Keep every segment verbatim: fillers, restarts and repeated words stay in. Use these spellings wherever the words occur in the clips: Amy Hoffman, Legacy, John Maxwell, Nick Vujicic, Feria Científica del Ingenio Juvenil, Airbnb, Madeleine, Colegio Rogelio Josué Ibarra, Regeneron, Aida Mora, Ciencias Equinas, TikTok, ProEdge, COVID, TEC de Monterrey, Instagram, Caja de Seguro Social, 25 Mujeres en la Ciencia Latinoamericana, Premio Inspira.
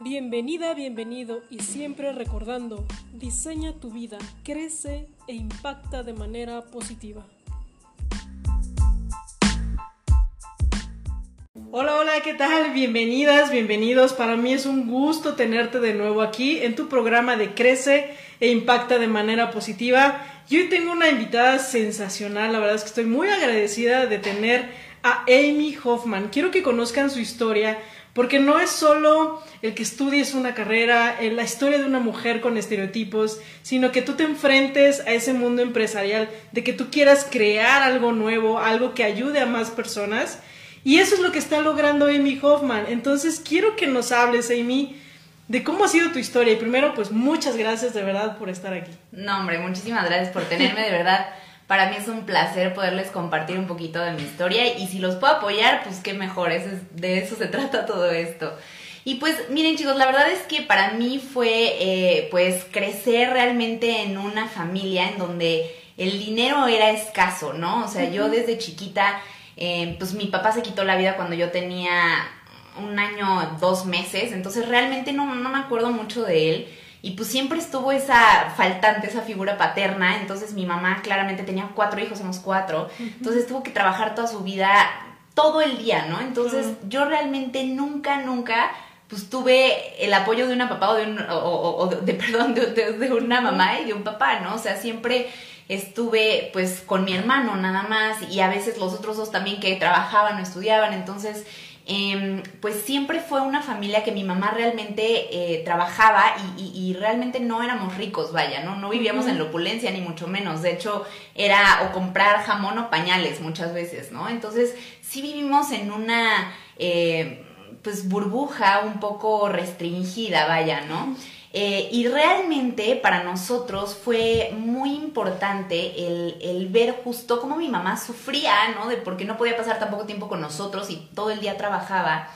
Bienvenida, bienvenido y siempre recordando, diseña tu vida, crece e impacta de manera positiva. Hola, hola, ¿qué tal? Bienvenidas, bienvenidos. Para mí es un gusto tenerte de nuevo aquí en tu programa de Crece e Impacta de Manera Positiva. Y hoy tengo una invitada sensacional, la verdad es que estoy muy agradecida de tener a Amy Hoffman. Quiero que conozcan su historia, porque no es solo el que estudies una carrera, la historia de una mujer con estereotipos, sino que tú te enfrentes a ese mundo empresarial, de que tú quieras crear algo nuevo, algo que ayude a más personas. Y eso es lo que está logrando Amy Hoffman. Entonces quiero que nos hables, Amy, de cómo ha sido tu historia. Y primero, pues muchas gracias de verdad por estar aquí. No, hombre, muchísimas gracias por tenerme, de verdad. Para mí es un placer poderles compartir un poquito de mi historia y si los puedo apoyar, pues qué mejor, eso es, de eso se trata todo esto. Y pues miren chicos, la verdad es que para mí fue eh, pues crecer realmente en una familia en donde el dinero era escaso, ¿no? O sea, uh-huh. Yo desde chiquita, eh, pues mi papá se quitó la vida cuando yo tenía un año, dos meses, entonces realmente no, no me acuerdo mucho de él. Y pues siempre estuvo esa faltante, esa figura paterna. Entonces mi mamá claramente tenía cuatro hijos, somos cuatro. Entonces tuvo que trabajar toda su vida, todo el día, ¿no? Entonces uh-huh. Yo realmente nunca, nunca, pues tuve el apoyo de una papá o de un, o, o, o de, perdón, de, de, de una mamá y de un papá, ¿no? O sea, siempre estuve pues con mi hermano nada más y a veces los otros dos también que trabajaban o estudiaban. Entonces Eh, pues siempre fue una familia que mi mamá realmente eh, trabajaba y, y, y realmente no éramos ricos, vaya, ¿no? No vivíamos uh-huh. en la opulencia ni mucho menos, de hecho era o comprar jamón o pañales muchas veces, ¿no? Entonces sí vivimos en una eh, pues burbuja un poco restringida, vaya, ¿no? Eh, y realmente para nosotros fue muy importante el, el ver justo cómo mi mamá sufría, ¿no? De porque no podía pasar tan poco tiempo con nosotros y todo el día trabajaba.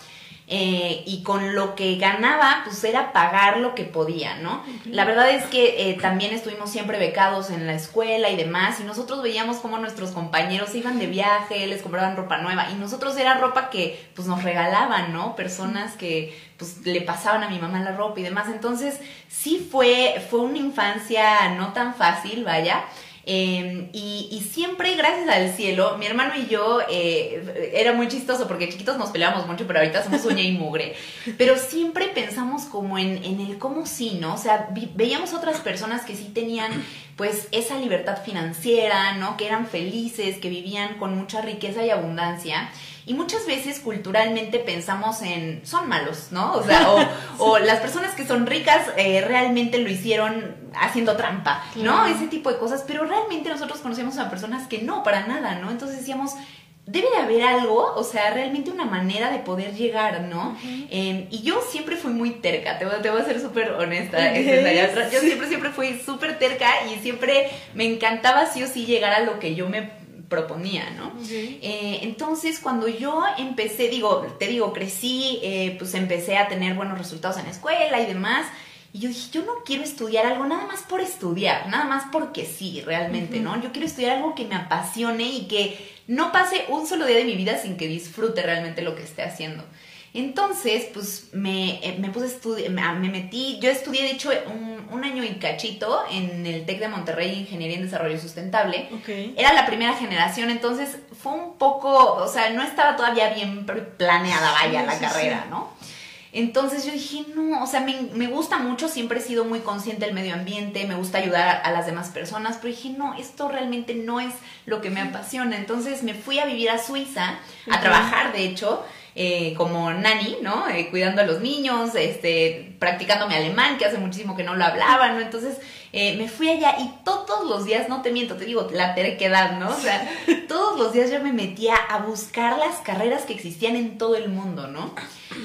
Eh, y con lo que ganaba, pues era pagar lo que podía, ¿no? Uh-huh. La verdad es que eh, también estuvimos siempre becados en la escuela y demás, y nosotros veíamos cómo nuestros compañeros iban de viaje, les compraban ropa nueva, y nosotros era ropa que, pues, nos regalaban, ¿no? Personas que, pues, le pasaban a mi mamá la ropa y demás. Entonces, sí fue, fue una infancia no tan fácil, vaya. Eh, y, y siempre, gracias al cielo, mi hermano y yo, eh, era muy chistoso porque chiquitos nos peleábamos mucho, pero ahorita somos uña y mugre, pero siempre pensamos como en, en el cómo sí, ¿no? O sea, vi, veíamos otras personas que sí tenían pues esa libertad financiera, ¿no? Que eran felices, que vivían con mucha riqueza y abundancia. Y muchas veces culturalmente pensamos en, son malos, ¿no? O sea, o, sí. o las personas que son ricas eh, realmente lo hicieron haciendo trampa, ¿no? Sí. Ese tipo de cosas, pero realmente nosotros conocemos a personas que no, para nada, ¿no? Entonces decíamos, debe de haber algo, o sea, realmente una manera de poder llegar, ¿no? Uh-huh. eh, y yo siempre fui muy terca, te voy, te voy a ser súper honesta. Okay. es esa, yo sí. siempre, siempre fui súper terca y siempre me encantaba sí o sí llegar a lo que yo me proponía, ¿no? Uh-huh. eh, entonces, cuando yo empecé, digo, te digo, crecí, eh, pues empecé a tener buenos resultados en la escuela y demás, y yo dije, yo no quiero estudiar algo nada más por estudiar, nada más porque sí, realmente, uh-huh. ¿no? Yo quiero estudiar algo que me apasione y que no pase un solo día de mi vida sin que disfrute realmente lo que esté haciendo. Entonces, pues, me, me puse a estudiar, me metí, yo estudié, de hecho, un, un año y cachito en el TEC de Monterrey, Ingeniería en Desarrollo Sustentable. Okay. Era la primera generación, entonces fue un poco, o sea, no estaba todavía bien planeada, vaya, sí, la sí, carrera, sí. ¿no? Entonces yo dije, no, o sea, me, me gusta mucho, siempre he sido muy consciente del medio ambiente, me gusta ayudar a las demás personas, pero dije, no, esto realmente no es lo que me apasiona. Entonces me fui a vivir a Suiza, a trabajar, de hecho, eh, como nanny, ¿no? Eh, cuidando a los niños, este, practicando mi alemán, que hace muchísimo que no lo hablaba, ¿no? Entonces eh, me fui allá y todos los días, no te miento, te digo, la terquedad, ¿no? O sea, todos los días yo me metía a buscar las carreras que existían en todo el mundo, ¿no?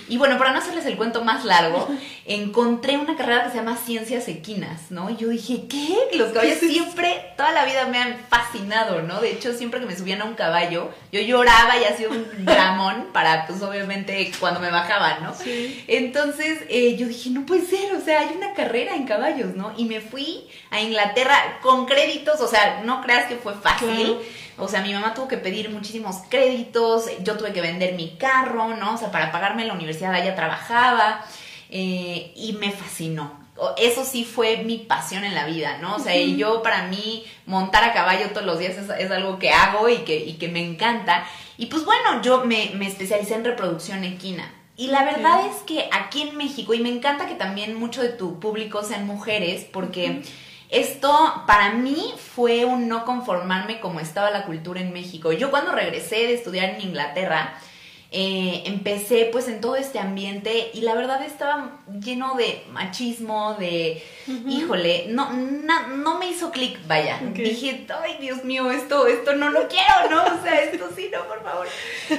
Y bueno, para no hacerles el cuento más largo, encontré una carrera que se llama Ciencias Equinas, ¿no? Y yo dije, ¿qué? Los caballos siempre, toda la vida me han fascinado, ¿no? De hecho, siempre que me subían a un caballo, yo lloraba y hacía un dramón para, pues, obviamente, cuando me bajaban, ¿no? Sí. Entonces, eh, yo dije, no puede ser, o sea, hay una carrera en caballos, ¿no? Y me fui a Inglaterra con créditos, o sea, no creas que fue fácil. ¿Qué? O sea, mi mamá tuvo que pedir muchísimos créditos, yo tuve que vender mi carro, ¿no? O sea, para pagarme la universidad, allá trabajaba. eh, y me fascinó. Eso sí fue mi pasión en la vida, ¿no? O sea, y yo, para mí, montar a caballo todos los días es, es algo que hago y que, y que me encanta. Y pues bueno, yo me, me especialicé en reproducción equina. Y la verdad sí. es que aquí en México, y me encanta que también mucho de tu público sean mujeres, porque sí. esto para mí fue un no conformarme como estaba la cultura en México. Yo cuando regresé de estudiar en Inglaterra, Eh, empecé pues en todo este ambiente y la verdad estaba lleno de machismo, de uh-huh. híjole, no, na, no me hizo clic, vaya, okay. dije, ay Dios mío, esto, esto no lo quiero, ¿no? O sea, esto sí, no, por favor.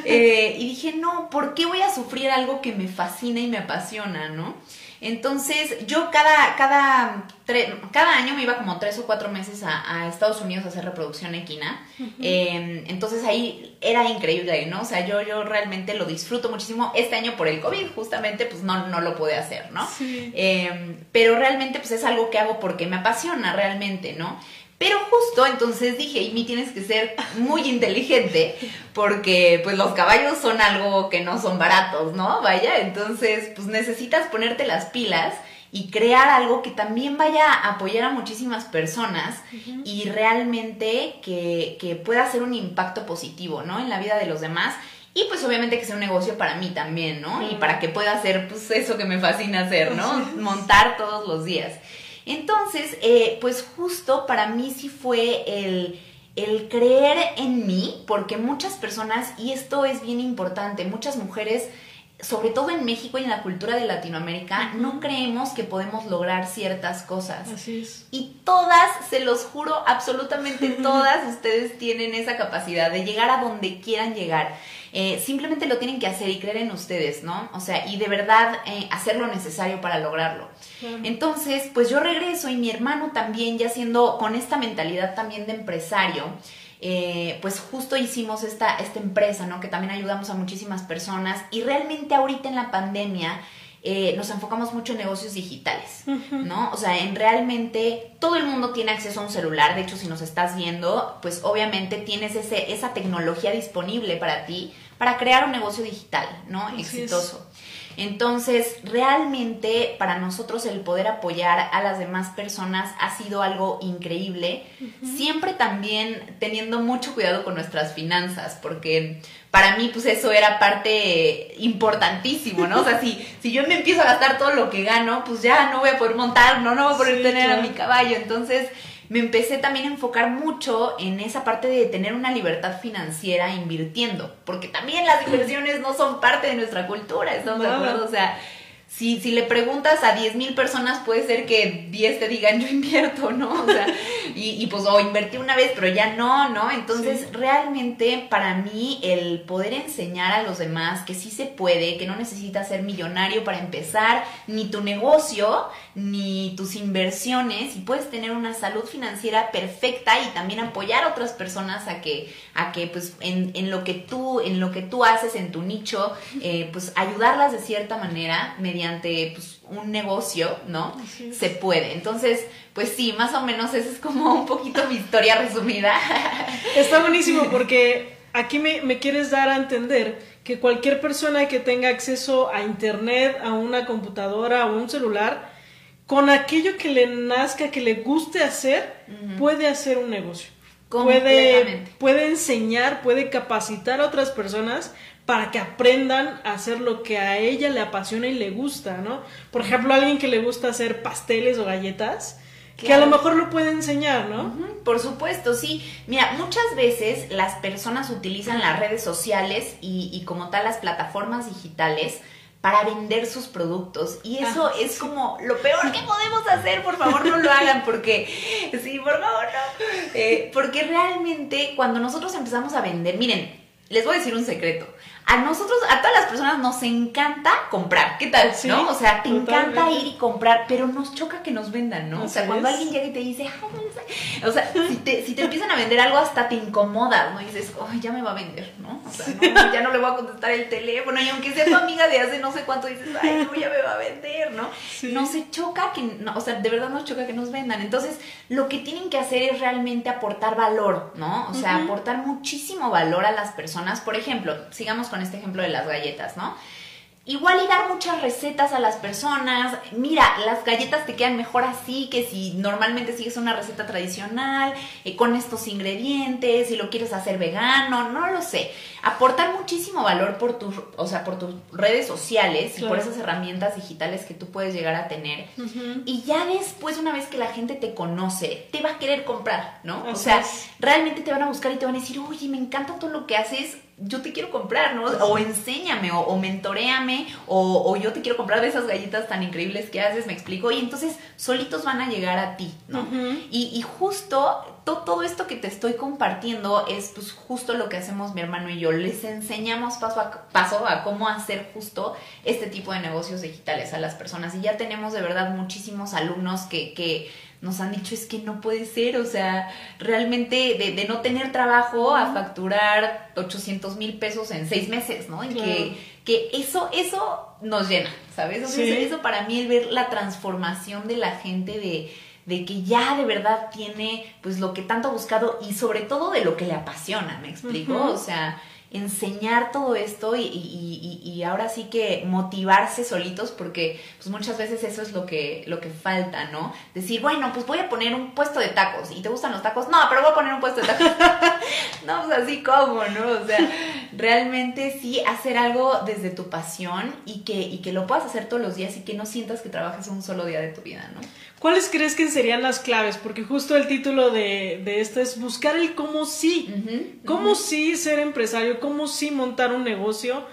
Eh, y dije, no, ¿por qué voy a sufrir algo que me fascina y me apasiona, no? Entonces, yo cada, cada, tre, cada año me iba como tres o cuatro meses a, a Estados Unidos a hacer reproducción equina. Uh-huh. eh, entonces, ahí era increíble, ¿no? O sea, yo, yo realmente lo disfruto muchísimo. Este año por el COVID, justamente, pues no, no lo pude hacer, ¿no? Sí. Eh, pero realmente, pues es algo que hago porque me apasiona realmente, ¿no? Pero justo entonces dije, Amy, tienes que ser muy inteligente porque pues los caballos son algo que no son baratos, ¿no? Vaya, entonces pues necesitas ponerte las pilas y crear algo que también vaya a apoyar a muchísimas personas uh-huh. y realmente que, que pueda hacer un impacto positivo, ¿no? En la vida de los demás. Y pues obviamente que sea un negocio para mí también, ¿no? Uh-huh. Y para que pueda hacer pues eso que me fascina hacer, ¿no? Uh-huh. Montar todos los días. Entonces, eh, pues justo para mí sí fue el, el creer en mí, porque muchas personas, y esto es bien importante, muchas mujeres, sobre todo en México y en la cultura de Latinoamérica, uh-huh. no creemos que podemos lograr ciertas cosas. Así es. Y todas, se los juro, absolutamente todas ustedes tienen esa capacidad de llegar a donde quieran llegar. Eh, simplemente lo tienen que hacer y creer en ustedes, ¿no? O sea, y de verdad eh, hacer lo necesario para lograrlo. Claro. Entonces, pues yo regreso y mi hermano también, ya siendo con esta mentalidad también de empresario, eh, pues justo hicimos esta, esta empresa, ¿no? Que también ayudamos a muchísimas personas y realmente ahorita en la pandemia eh, nos enfocamos mucho en negocios digitales, ¿no? O sea, en realmente todo el mundo tiene acceso a un celular. De hecho, si nos estás viendo, pues obviamente tienes ese, esa tecnología disponible para ti para crear un negocio digital, ¿no? Así exitoso. Es. Entonces, realmente para nosotros el poder apoyar a las demás personas ha sido algo increíble. Uh-huh. Siempre también teniendo mucho cuidado con nuestras finanzas, porque para mí, pues, eso era parte importantísimo, ¿no? O sea, si, si yo me empiezo a gastar todo lo que gano, pues ya no voy a poder montar, no, no voy a poder sí, tener claro. a mi caballo. Entonces, me empecé también a enfocar mucho en esa parte de tener una libertad financiera invirtiendo, porque también las inversiones no son parte de nuestra cultura, ¿estamos no. de acuerdo? O sea, si, si le preguntas a diez mil personas, puede ser que diez te digan, yo invierto, ¿no? O sea, y, y pues, o oh, invertí una vez, pero ya no, ¿no? Entonces, sí. realmente, para mí, el poder enseñar a los demás que sí se puede, que no necesitas ser millonario para empezar, ni tu negocio, ni tus inversiones, y puedes tener una salud financiera perfecta y también apoyar a otras personas a que, a que pues, en, en lo que tú, en lo que tú haces, en tu nicho, eh, pues, ayudarlas de cierta manera, mediante, pues, un negocio, ¿no? Se puede. Entonces, pues sí, más o menos esa es como un poquito mi historia resumida. Está buenísimo porque aquí me, me quieres dar a entender que cualquier persona que tenga acceso a internet, a una computadora o un celular, con aquello que le nazca, que le guste hacer, uh-huh. puede hacer un negocio. Puede, puede enseñar, puede capacitar a otras personas para que aprendan a hacer lo que a ella le apasiona y le gusta, ¿no? Por ejemplo, alguien que le gusta hacer pasteles o galletas, claro. que a lo mejor lo puede enseñar, ¿no? Uh-huh. Por supuesto, sí. Mira, muchas veces las personas utilizan las redes sociales y, y como tal las plataformas digitales para vender sus productos y eso ah, es sí. como lo peor que podemos hacer, por favor no lo hagan porque, sí, por favor no, eh, porque realmente cuando nosotros empezamos a vender, miren, les voy a decir un secreto, a nosotros, a todas las personas nos encanta comprar, ¿qué tal? Sí, ¿no? O sea, te totalmente. Encanta ir y comprar, pero nos choca que nos vendan, ¿no? O sea, cuando alguien llega y te dice, ay, no sé, o sea, si te, si te empiezan a vender algo hasta te incomoda, ¿no? Y dices, ay, ya me va a vender, ¿no? O sea, no, ya no le voy a contestar el teléfono, y aunque sea tu amiga de hace no sé cuánto, dices, ay, no, ya me va a vender, ¿no? Sí. No se choca que, no, o sea, de verdad nos choca que nos vendan. Entonces, lo que tienen que hacer es realmente aportar valor, ¿no? O sea, uh-huh. aportar muchísimo valor a las personas. Por ejemplo, sigamos con este ejemplo de las galletas, ¿no? Igual y dar muchas recetas a las personas. Mira, las galletas te quedan mejor así que si normalmente sigues una receta tradicional, eh, con estos ingredientes, si lo quieres hacer vegano, no lo sé. Aportar muchísimo valor por tus, o sea, por tus redes sociales, claro, y por esas herramientas digitales que tú puedes llegar a tener. Uh-huh. Y ya después, una vez que la gente te conoce, te va a querer comprar, ¿no? Así o sea, es. Realmente te van a buscar y te van a decir, oye, me encanta todo lo que haces, yo te quiero comprar, ¿no? O enséñame, o, o mentoréame, o, o yo te quiero comprar de esas galletas tan increíbles que haces, me explico. Y entonces solitos van a llegar a ti, ¿no? Uh-huh. Y, y justo to, todo esto que te estoy compartiendo es pues justo lo que hacemos mi hermano y yo. Les enseñamos paso a paso a cómo hacer justo este tipo de negocios digitales a las personas. Y ya tenemos de verdad muchísimos alumnos que... que nos han dicho, es que no puede ser, o sea, realmente de, de no tener trabajo a facturar ochocientos mil pesos en seis meses, ¿no? Y claro, que, que eso, eso nos llena, ¿sabes? O sea, sí, eso para mí, el ver la transformación de la gente, de, de que ya de verdad tiene pues lo que tanto ha buscado y sobre todo de lo que le apasiona, ¿me explico? Uh-huh. O sea, enseñar todo esto y, y, y, y ahora sí que motivarse solitos, porque pues muchas veces eso es lo que, lo que falta, ¿no? Decir, bueno, pues voy a poner un puesto de tacos. ¿Y te gustan los tacos? No, pero voy a poner un puesto de tacos. No, pues así como, ¿no? O sea, realmente sí hacer algo desde tu pasión y que, y que lo puedas hacer todos los días y que no sientas que trabajes un solo día de tu vida, ¿no? ¿Cuáles crees que serían las claves? Porque justo el título de, de esto es buscar el cómo sí. Uh-huh, cómo uh-huh. sí ser empresario, cómo sí montar un negocio,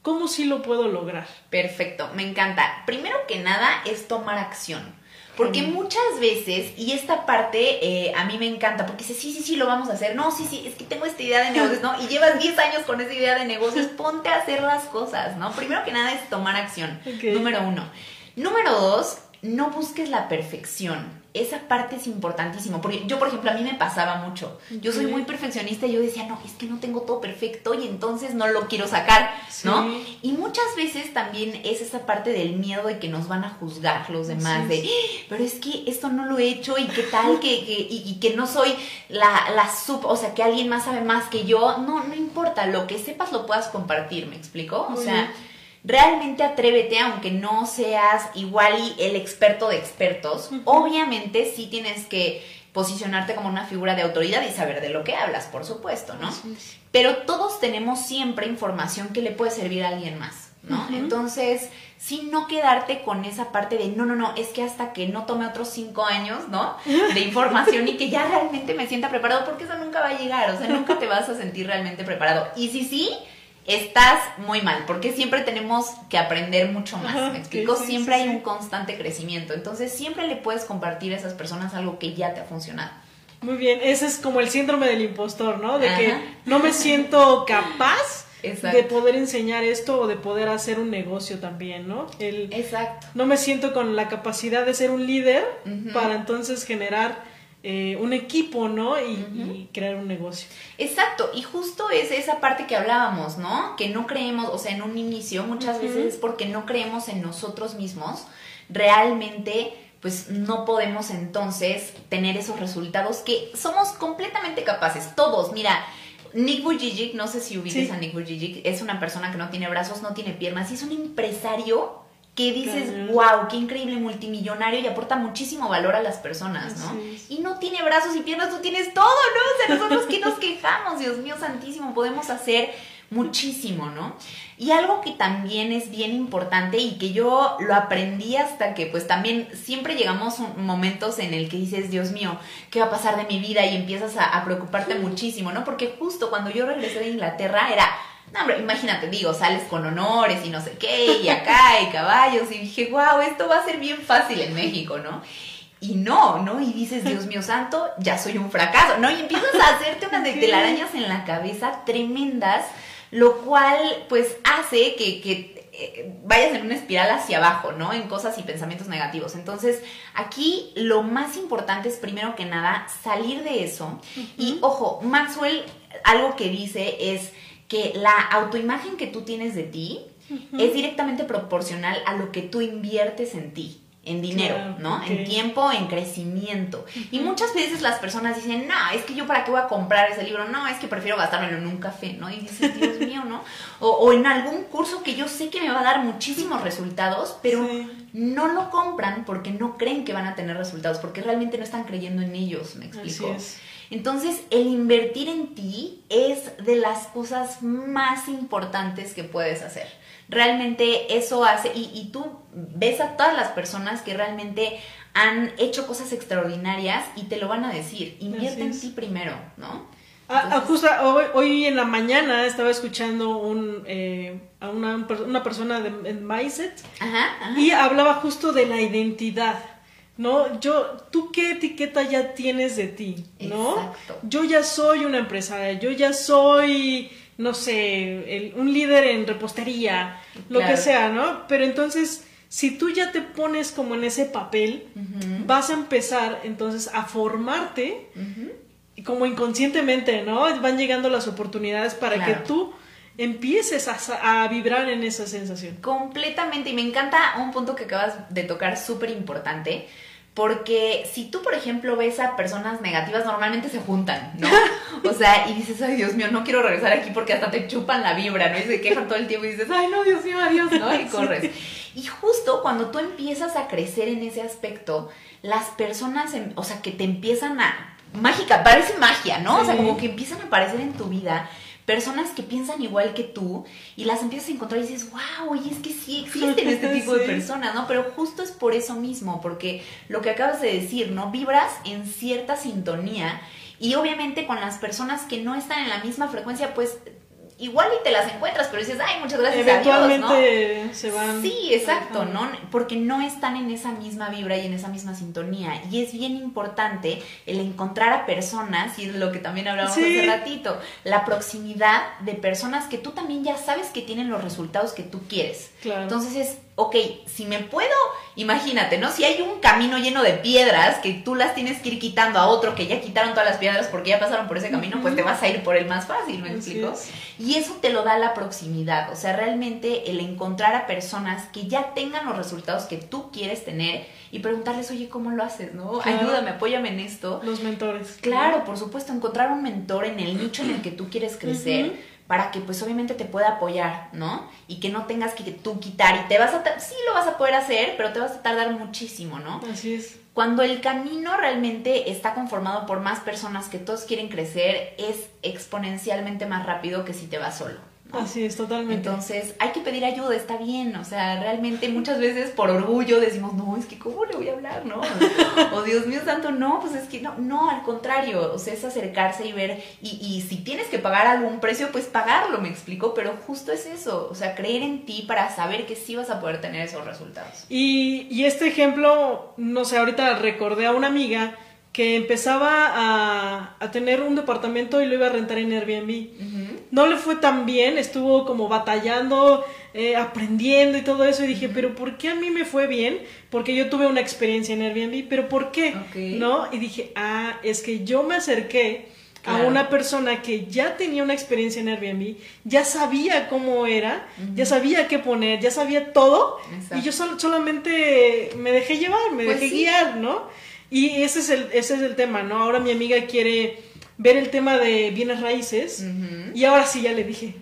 cómo sí lo puedo lograr. Perfecto, me encanta. Primero que nada es tomar acción. Porque muchas veces, y esta parte eh, a mí me encanta, porque dice, sí, sí, sí, lo vamos a hacer. No, sí, sí, es que tengo esta idea de negocios, ¿no? Y llevas diez años con esa idea de negocios, ponte a hacer las cosas, ¿no? Primero que nada es tomar acción, okay. Número uno. Número dos, no busques la perfección. Esa parte es importantísimo, porque yo, por ejemplo, a mí me pasaba mucho. Yo soy muy perfeccionista y yo decía, no, es que no tengo todo perfecto y entonces no lo quiero sacar, ¿no? Sí. Y muchas veces también es esa parte del miedo de que nos van a juzgar los demás, sí, de, ¡eh! Pero es que esto no lo he hecho y qué tal, que, que, y, y que no soy la, la sub, o sea, que alguien más sabe más que yo. No, no importa, lo que sepas lo puedas compartir, ¿me explico? O sea... realmente atrévete, aunque no seas igual y el experto de expertos. Uh-huh. Obviamente sí tienes que posicionarte como una figura de autoridad y saber de lo que hablas, por supuesto, ¿no? Uh-huh. Pero todos tenemos siempre información que le puede servir a alguien más, ¿no? Uh-huh. Entonces, sí, no quedarte con esa parte de no, no, no, es que hasta que no tome otros cinco años, ¿no? De información y que ya realmente me sienta preparado, porque eso nunca va a llegar, o sea, nunca te vas a sentir realmente preparado. Y si sí... estás muy mal, porque siempre tenemos que aprender mucho más, ¿me explico? Sí, sí, siempre sí, hay sí. un constante crecimiento, entonces siempre le puedes compartir a esas personas algo que ya te ha funcionado. Muy bien, ese es como el síndrome del impostor, ¿no? De ajá, que no me siento capaz exacto. de poder enseñar esto o de poder hacer un negocio también, ¿no? El, exacto. No me siento con la capacidad de ser un líder uh-huh. para entonces generar... Eh, un equipo, ¿no? Y, uh-huh. y crear un negocio. Exacto, y justo es esa parte que hablábamos, ¿no? Que no creemos, o sea, en un inicio muchas uh-huh. veces es porque no creemos en nosotros mismos, realmente pues no podemos entonces tener esos resultados que somos completamente capaces, todos, mira... Nick Vujicic, no sé si ubiques sí. a Nick Vujicic, es una persona que no tiene brazos, no tiene piernas, y es un empresario... que dices, claro. wow, qué increíble, multimillonario y aporta muchísimo valor a las personas, ¿no? Sí. Y no tiene brazos y piernas, tú tienes todo, ¿no? O sea, nosotros que nos quejamos, Dios mío santísimo, podemos hacer muchísimo, ¿no? Y algo que también es bien importante y que yo lo aprendí hasta que, pues también siempre llegamos a momentos en el que dices, Dios mío, ¿qué va a pasar de mi vida? Y empiezas a, a preocuparte muchísimo, ¿no? Porque justo cuando yo regresé de Inglaterra era... no, hombre, imagínate, digo, sales con honores y no sé qué, y acá, y caballos, y dije, wow, esto va a ser bien fácil en México, ¿no? Y no, ¿no? Y dices, Dios mío santo, ya soy un fracaso, ¿no? Y empiezas a hacerte unas telarañas en la cabeza tremendas, lo cual, pues, hace que... que vayas en una espiral hacia abajo, ¿no? En cosas y pensamientos negativos. Entonces, aquí lo más importante es, primero que nada, salir de eso. Uh-huh. Y, ojo, Maxwell, algo que dice es que la autoimagen que tú tienes de ti uh-huh. es directamente proporcional a lo que tú inviertes en ti. en dinero, claro, ¿no? Okay. En tiempo, en crecimiento. Uh-huh. Y muchas veces las personas dicen, no, es que yo para qué voy a comprar ese libro, no, es que prefiero gastármelo en un café, ¿no? Y dices, Dios mío, ¿no? O, o en algún curso que yo sé que me va a dar muchísimos resultados, pero sí. no lo compran porque no creen que van a tener resultados, porque realmente no están creyendo en ellos, ¿me explico? Así es. Entonces, el invertir en ti es de las cosas más importantes que puedes hacer. Realmente eso hace, y, y tú ves a todas las personas que realmente han hecho cosas extraordinarias y te lo van a decir, invierte en ti primero, ¿no? Entonces, ah, ah, justo hoy, hoy en la mañana estaba escuchando un, eh, a una, una persona de Mindset, ajá, ajá. y hablaba justo de la identidad. No, yo, ¿tú qué etiqueta ya tienes de ti? ¿No? Exacto. Yo ya soy una empresaria, yo ya soy, no sé, el, un líder en repostería, lo claro. que sea, ¿no? Pero entonces, si tú ya te pones como en ese papel, uh-huh. vas a empezar entonces a formarte, uh-huh. como inconscientemente, ¿no? Van llegando las oportunidades para claro. que tú empieces a, a vibrar en esa sensación. Completamente, y me encanta un punto que acabas de tocar súper importante, porque si tú, por ejemplo, ves a personas negativas, normalmente se juntan, ¿no? O sea, y dices, ay, Dios mío, no quiero regresar aquí porque hasta te chupan la vibra, ¿no? Y se quejan todo el tiempo y dices, ay, no, Dios mío, adiós, ¿no? Y corres. Sí. Y justo cuando tú empiezas a crecer en ese aspecto, las personas, en, o sea, que te empiezan a... Mágica, parece magia, ¿no? Sí. O sea, como que empiezan a aparecer en tu vida personas que piensan igual que tú y las empiezas a encontrar y dices, wow, y es que sí existen este tipo sí. de personas, ¿no? Pero justo es por eso mismo, porque lo que acabas de decir, ¿no? Vibras en cierta sintonía y obviamente con las personas que no están en la misma frecuencia, pues igual y te las encuentras, pero dices, ay, muchas gracias a Dios, ¿no? Se van. Sí, exacto, ¿no? Porque no están en esa misma vibra y en esa misma sintonía. Y es bien importante el encontrar a personas, y es lo que también hablábamos sí. hace ratito, la proximidad de personas que tú también ya sabes que tienen los resultados que tú quieres. Claro. Entonces es, ok, si me puedo, imagínate, ¿no? Si hay un camino lleno de piedras que tú las tienes que ir quitando a otro que ya quitaron todas las piedras porque ya pasaron por ese camino, uh-huh. pues te vas a ir por el más fácil, ¿me explico? Es. Y eso te lo da la proximidad, o sea, realmente el encontrar a personas que ya tengan los resultados que tú quieres tener y preguntarles, oye, ¿cómo lo haces, no? Claro. Ayúdame, apóyame en esto. Los mentores. Claro, ¿no? Por supuesto, encontrar un mentor en el nicho en el que tú quieres crecer. Uh-huh. Para que pues obviamente te pueda apoyar, ¿no? Y que no tengas que tú quitar y te vas a... Sí lo vas a poder hacer, pero te vas a tardar muchísimo, ¿no? Así es. Cuando el camino realmente está conformado por más personas que todos quieren crecer, es exponencialmente más rápido que si te vas solo, ¿no? Así es, totalmente. Entonces hay que pedir ayuda, está bien, o sea, realmente muchas veces por orgullo decimos, no, es que ¿cómo le voy a hablar, no? O Dios mío santo, no, pues es que no, no, al contrario, o sea, es acercarse y ver, y, y si tienes que pagar algún precio, pues pagarlo, me explico, pero justo es eso, o sea, creer en ti para saber que sí vas a poder tener esos resultados. Y, y este ejemplo, no sé, ahorita recordé a una amiga que empezaba a, a tener un departamento y lo iba a rentar en Airbnb. Uh-huh. No le fue tan bien, estuvo como batallando, eh, aprendiendo y todo eso. Y dije, uh-huh. ¿pero por qué a mí me fue bien? Porque yo tuve una experiencia en Airbnb, ¿pero por qué? Okay. ¿No? Y dije, ah, es que yo me acerqué claro. a una persona que ya tenía una experiencia en Airbnb, ya sabía cómo era, uh-huh. ya sabía qué poner, ya sabía todo. Exacto. Y yo sol- solamente me dejé llevar, me pues dejé sí. guiar, ¿no? Y ese es el, ese es el tema, ¿no? Ahora mi amiga quiere ver el tema de bienes raíces uh-huh. y ahora sí ya le dije,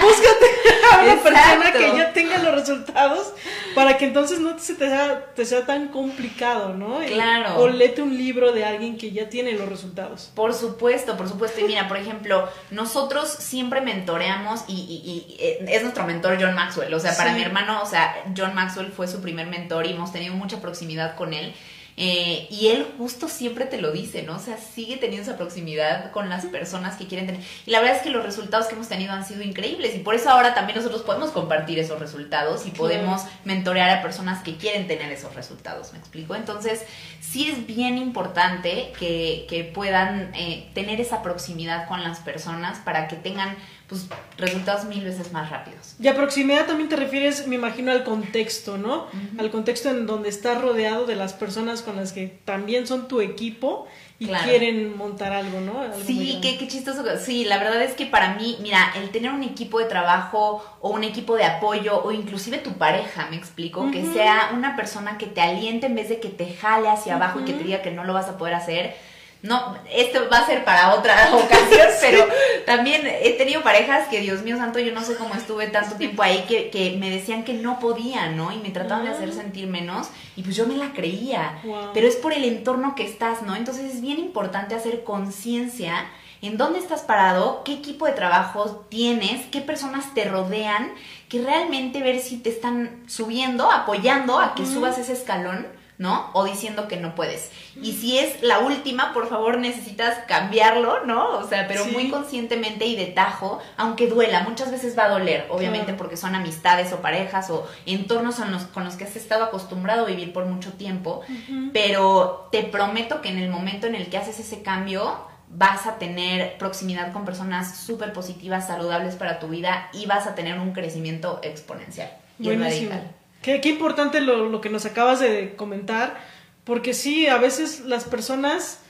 búscate a una exacto. persona que ya tenga los resultados para que entonces no se te sea, te sea tan complicado, ¿no? Claro. O léete un libro de alguien que ya tiene los resultados. Por supuesto, por supuesto. Y mira, por ejemplo, nosotros siempre mentoreamos y, y, y es nuestro mentor John Maxwell. O sea, para sí. mi hermano, o sea, John Maxwell fue su primer mentor y hemos tenido mucha proximidad con él. Eh, y él justo siempre te lo dice, ¿no? O sea, sigue teniendo esa proximidad con las personas que quieren tener. Y la verdad es que los resultados que hemos tenido han sido increíbles. Y por eso ahora también nosotros podemos compartir esos resultados y podemos mentorear a personas que quieren tener esos resultados, ¿me explico? Entonces, sí es bien importante que, que puedan eh, tener esa proximidad con las personas para que tengan pues resultados mil veces más rápidos. Y a proximidad también te refieres, me imagino, al contexto, ¿no? Uh-huh. Al contexto en donde estás rodeado de las personas con las que también son tu equipo y claro. quieren montar algo, ¿no? Algo sí, qué, qué chistoso. Sí, la verdad es que para mí, mira, el tener un equipo de trabajo o un equipo de apoyo o inclusive tu pareja, me explico, uh-huh. que sea una persona que te aliente en vez de que te jale hacia uh-huh. abajo y que te diga que no lo vas a poder hacer. No, esto va a ser para otra ocasión, pero también he tenido parejas que, Dios mío santo, yo no sé cómo estuve tanto tiempo ahí, que, que me decían que no podía, ¿no? Y me trataban de hacer sentir menos, y pues yo me la creía. Wow. Pero es por el entorno que estás, ¿no? Entonces es bien importante hacer conciencia en dónde estás parado, qué equipo de trabajo tienes, qué personas te rodean, que realmente ver si te están subiendo, apoyando a que uh-huh. subas ese escalón, ¿no? O diciendo que no puedes. Y si es la última, por favor, necesitas cambiarlo, ¿no? O sea, pero sí. muy conscientemente y de tajo, aunque duela. Muchas veces va a doler, obviamente, claro. porque son amistades o parejas o entornos con los, con los que has estado acostumbrado a vivir por mucho tiempo. Uh-huh. Pero te prometo que en el momento en el que haces ese cambio, vas a tener proximidad con personas súper positivas, saludables para tu vida y vas a tener un crecimiento exponencial y buenísimo. Radical. Qué, qué importante lo, lo que nos acabas de comentar, porque sí, a veces las personas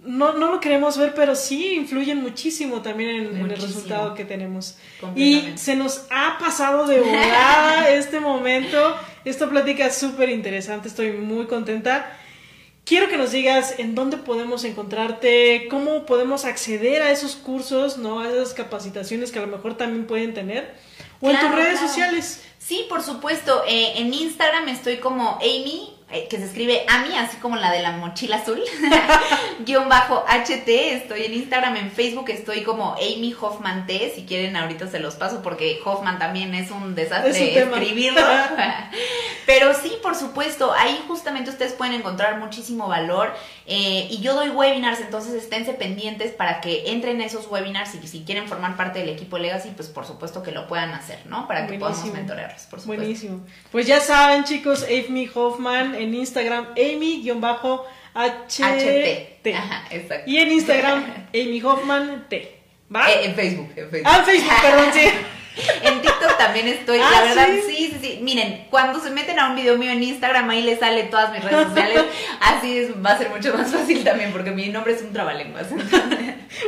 no, no lo queremos ver, pero sí influyen muchísimo también en, muchísimo. en el resultado que tenemos. Y se nos ha pasado de volada este momento. Esta plática es súper interesante, estoy muy contenta. Quiero que nos digas en dónde podemos encontrarte, cómo podemos acceder a esos cursos, ¿no? A esas capacitaciones que a lo mejor también pueden tener. O claro, en tus redes claro. sociales. Sí, por supuesto. Eh, en Instagram estoy como Amy, eh, que se escribe Amy, así como la de la mochila azul, guión bajo H T. Estoy en Instagram, en Facebook estoy como Amy Hoffman T. Si quieren, ahorita se los paso porque Hoffman también es un desastre es un escribirlo. Pero sí, por supuesto, ahí justamente ustedes pueden encontrar muchísimo valor. Eh, y yo doy webinars, entonces esténse pendientes para que entren a esos webinars y si quieren formar parte del equipo Legacy, pues por supuesto que lo puedan hacer, ¿no? Para que buenísimo. Podamos mentorarlos, por supuesto. Buenísimo. Pues ya saben, chicos, Amy Hoffman en Instagram, Amy-H T. Ajá, exacto. Y en Instagram, Amy Hoffman T. ¿Va? Eh, en Facebook, en Facebook. Ah, en Facebook, perdón, sí. En TikTok también estoy, ah, la verdad, ¿sí? sí, sí, sí. Miren, cuando se meten a un video mío en Instagram, ahí les sale todas mis redes sociales. Así es, va a ser mucho más fácil también, porque mi nombre es un trabalenguas.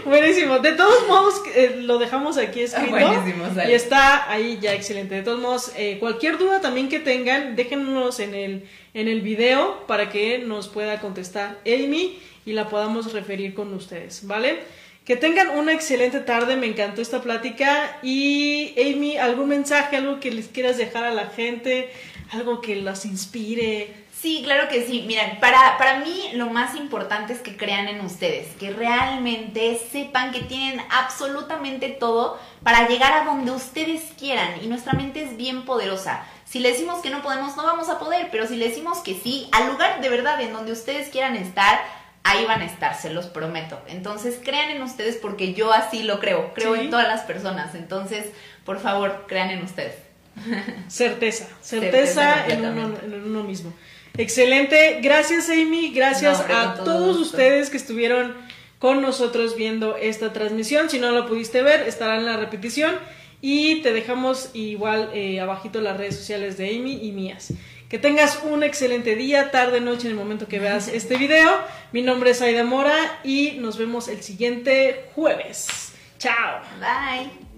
Buenísimo. De todos modos, eh, lo dejamos aquí escrito. Buenísimo, sale. Y está ahí ya excelente. De todos modos, eh, cualquier duda también que tengan, déjennos en el, en el video para que nos pueda contestar Amy y la podamos referir con ustedes, ¿vale? Que tengan una excelente tarde, me encantó esta plática. Y Amy, ¿algún mensaje, algo que les quieras dejar a la gente, algo que las inspire? Sí, claro que sí. Miren, para, para mí lo más importante es que crean en ustedes, que realmente sepan que tienen absolutamente todo para llegar a donde ustedes quieran. Y nuestra mente es bien poderosa. Si le decimos que no podemos, no vamos a poder, pero si le decimos que sí, al lugar de verdad en donde ustedes quieran estar, ahí van a estar, se los prometo. Entonces, crean en ustedes porque yo así lo creo. Creo sí. en todas las personas. Entonces, por favor, crean en ustedes. Certeza. Certeza, certeza en, uno, en uno mismo. Excelente. Gracias, Amy. Gracias no, a todos ustedes que estuvieron con nosotros viendo esta transmisión. Si no la pudiste ver, estará en la repetición. Y te dejamos igual eh, abajito las redes sociales de Amy y mías. Que tengas un excelente día, tarde, noche en el momento que veas este video. Mi nombre es Aida Mora y nos vemos el siguiente jueves. ¡Chao! Bye.